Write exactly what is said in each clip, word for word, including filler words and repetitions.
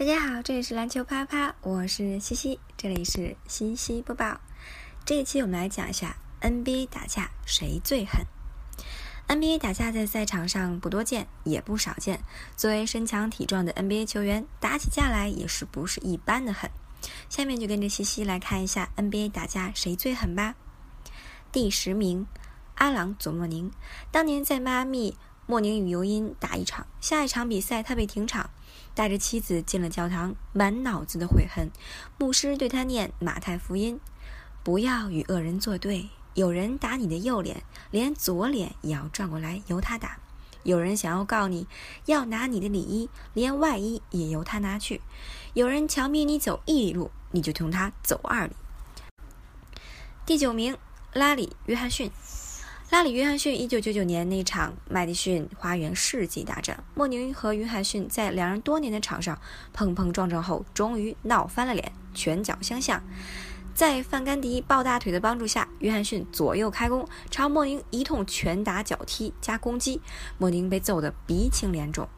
大家好，这里是篮球啪啪，我是西西，这里是西西播报。这一期我们来讲一下 N B A 打架谁最狠。 N B A 打架在赛场上不多见也不少见，作为身强体壮的 N B A 球员，打起架来也是不是一般的狠。下面就跟着西西来看一下 N B A 打架谁最狠吧。第十名，阿朗·佐莫宁。当年在迈阿密，莫宁与尤因打一场，下一场比赛他被停场，带着妻子进了教堂，满脑子的悔恨。牧师对他念马太福音，不要与恶人作对，有人打你的右脸，连左脸也要转过来由他打。有人想要告你，要拿你的里衣，连外衣也由他拿去。有人强逼你走一里路，你就同他走二里。第九名，拉里·约翰逊。拉里·约翰逊一九九九年那场麦迪逊花园世纪大战，莫宁和约翰逊在两人多年的场上碰碰撞撞后，终于闹翻了脸，拳脚相向。在范甘迪抱大腿的帮助下，约翰逊左右开弓，朝莫宁一通拳打脚踢加攻击，莫宁被揍得鼻青脸肿。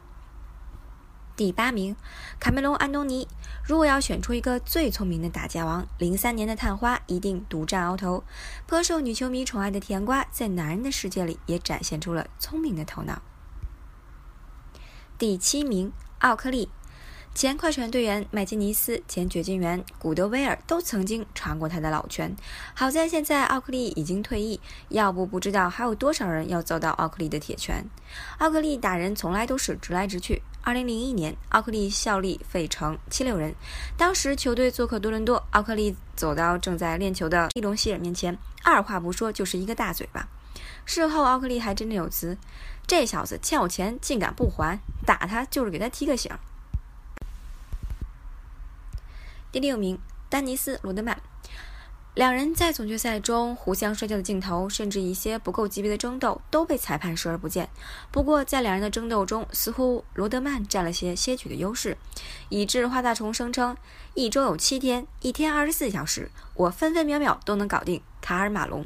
第八名，卡梅隆·安东尼。如果要选出一个最聪明的打架王，零三年的探花一定独占鳌头。颇受女球迷宠爱的甜瓜，在男人的世界里也展现出了聪明的头脑。第七名，奥克利。前快船队员麦金尼斯、前掘金员古德威尔都曾经传过他的老拳。好在现在奥克利已经退役，要不不知道还有多少人要遭到奥克利的铁拳。奥克利打人从来都是直来直去。二零零一年，奥克利效力费城七六人，当时球队做客多伦多，奥克利走到正在练球的利隆希尔面前，二话不说就是一个大嘴巴。事后奥克利还真的有词：“这小子欠我钱，竟敢不还，打他就是给他提个醒。”第六名，丹尼斯·罗德曼。两人在总决赛中互相摔跤的镜头，甚至一些不够级别的争斗都被裁判视而不见。不过在两人的争斗中，似乎罗德曼占了些些许的优势，以致花大虫声称一周有七天，一天二十四小时，我分分秒秒都能搞定卡尔马龙。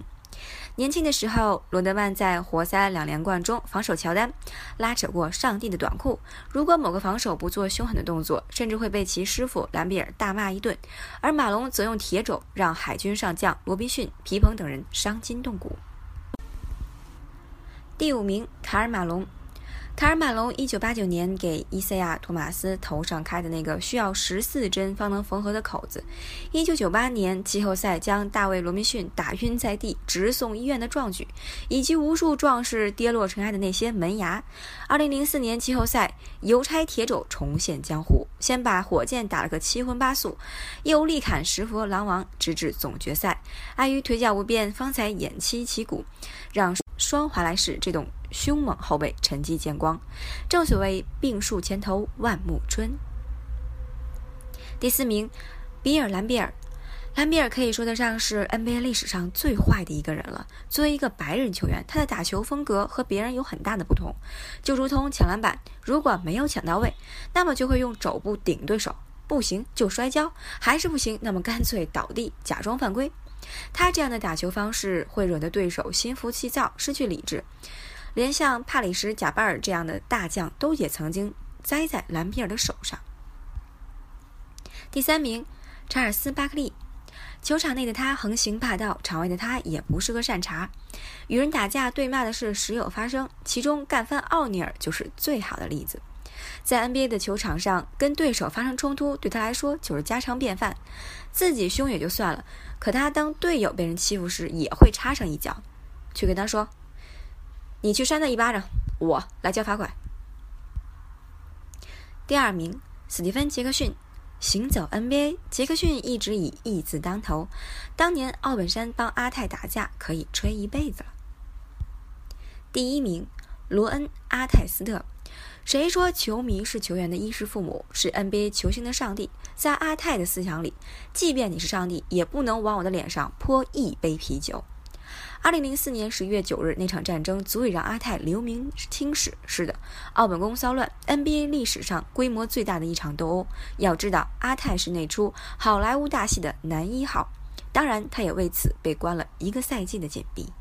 年轻的时候，罗德曼在活塞两连冠中防守乔丹，拉扯过上帝的短裤。如果某个防守不做凶狠的动作，甚至会被其师傅兰比尔大骂一顿。而马龙则用铁肘让海军上将罗宾逊、皮蓬等人伤筋动骨。第五名，卡尔马龙。卡尔马龙一九八九年给伊塞亚·托马斯头上开的那个需要十四针方能缝合的口子，一九九八年季后赛将大卫·罗宾逊打晕在地直送医院的壮举，以及无数壮士跌落尘埃的那些门牙。二零零四年季后赛，邮差铁肘重现江湖，先把火箭打了个七荤八素，又力砍十佛狼王，直至总决赛，碍于腿脚不便方才偃旗旗鼓，让双华莱士这种凶猛后卫趁机见光。正所谓病树前头万木春。第四名，比尔·兰比尔。兰比尔可以说得上是 N B A 历史上最坏的一个人了。作为一个白人球员，他的打球风格和别人有很大的不同，就如同抢篮板，如果没有抢到位，那么就会用肘部顶对手，不行就摔跤，还是不行，那么干脆倒地假装犯规。他这样的打球方式会惹得对手心浮气躁，失去理智。连像帕里什·贾巴尔这样的大将都也曾经栽在兰比尔的手上。第三名，查尔斯·巴克利。球场内的他横行霸道，场外的他也不是个善茬。与人打架对骂的事时有发生，其中干翻奥尼尔就是最好的例子。在 N B A 的球场上，跟对手发生冲突对他来说就是家常便饭，自己凶也就算了，可他当队友被人欺负时也会插上一脚，去跟他说：“你去扇他一巴掌，我来交罚款。”第二名，斯蒂芬·杰克逊。行走 N B A， 杰克逊一直以义字当头，当年奥本山帮阿泰打架可以吹一辈子了。第一名，罗恩·阿泰斯特。谁说球迷是球员的衣食父母，是 N B A 球星的上帝？在阿泰的思想里，即便你是上帝，也不能往我的脸上泼一杯啤酒。二零零四年十一月九日那场战争足以让阿泰留名青史。是的，奥本宫骚乱 N B A 历史上规模最大的一场斗殴。要知道，阿泰是那出好莱坞大戏的男一号，当然他也为此被关了一个赛季的禁闭。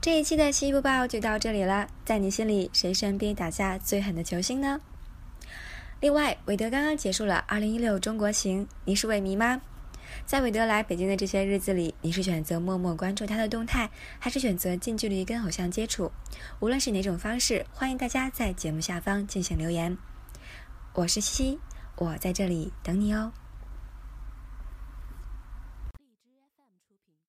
这一期的西西播报就到这里了，在你心里谁是 N B A 打架最狠的球星呢？另外，韦德刚刚结束了二零一六中国行，你是韦迷吗？在韦德来北京的这些日子里，你是选择默默关注他的动态，还是选择近距离跟偶像接触？无论是哪种方式，欢迎大家在节目下方进行留言。我是西西，我在这里等你哦。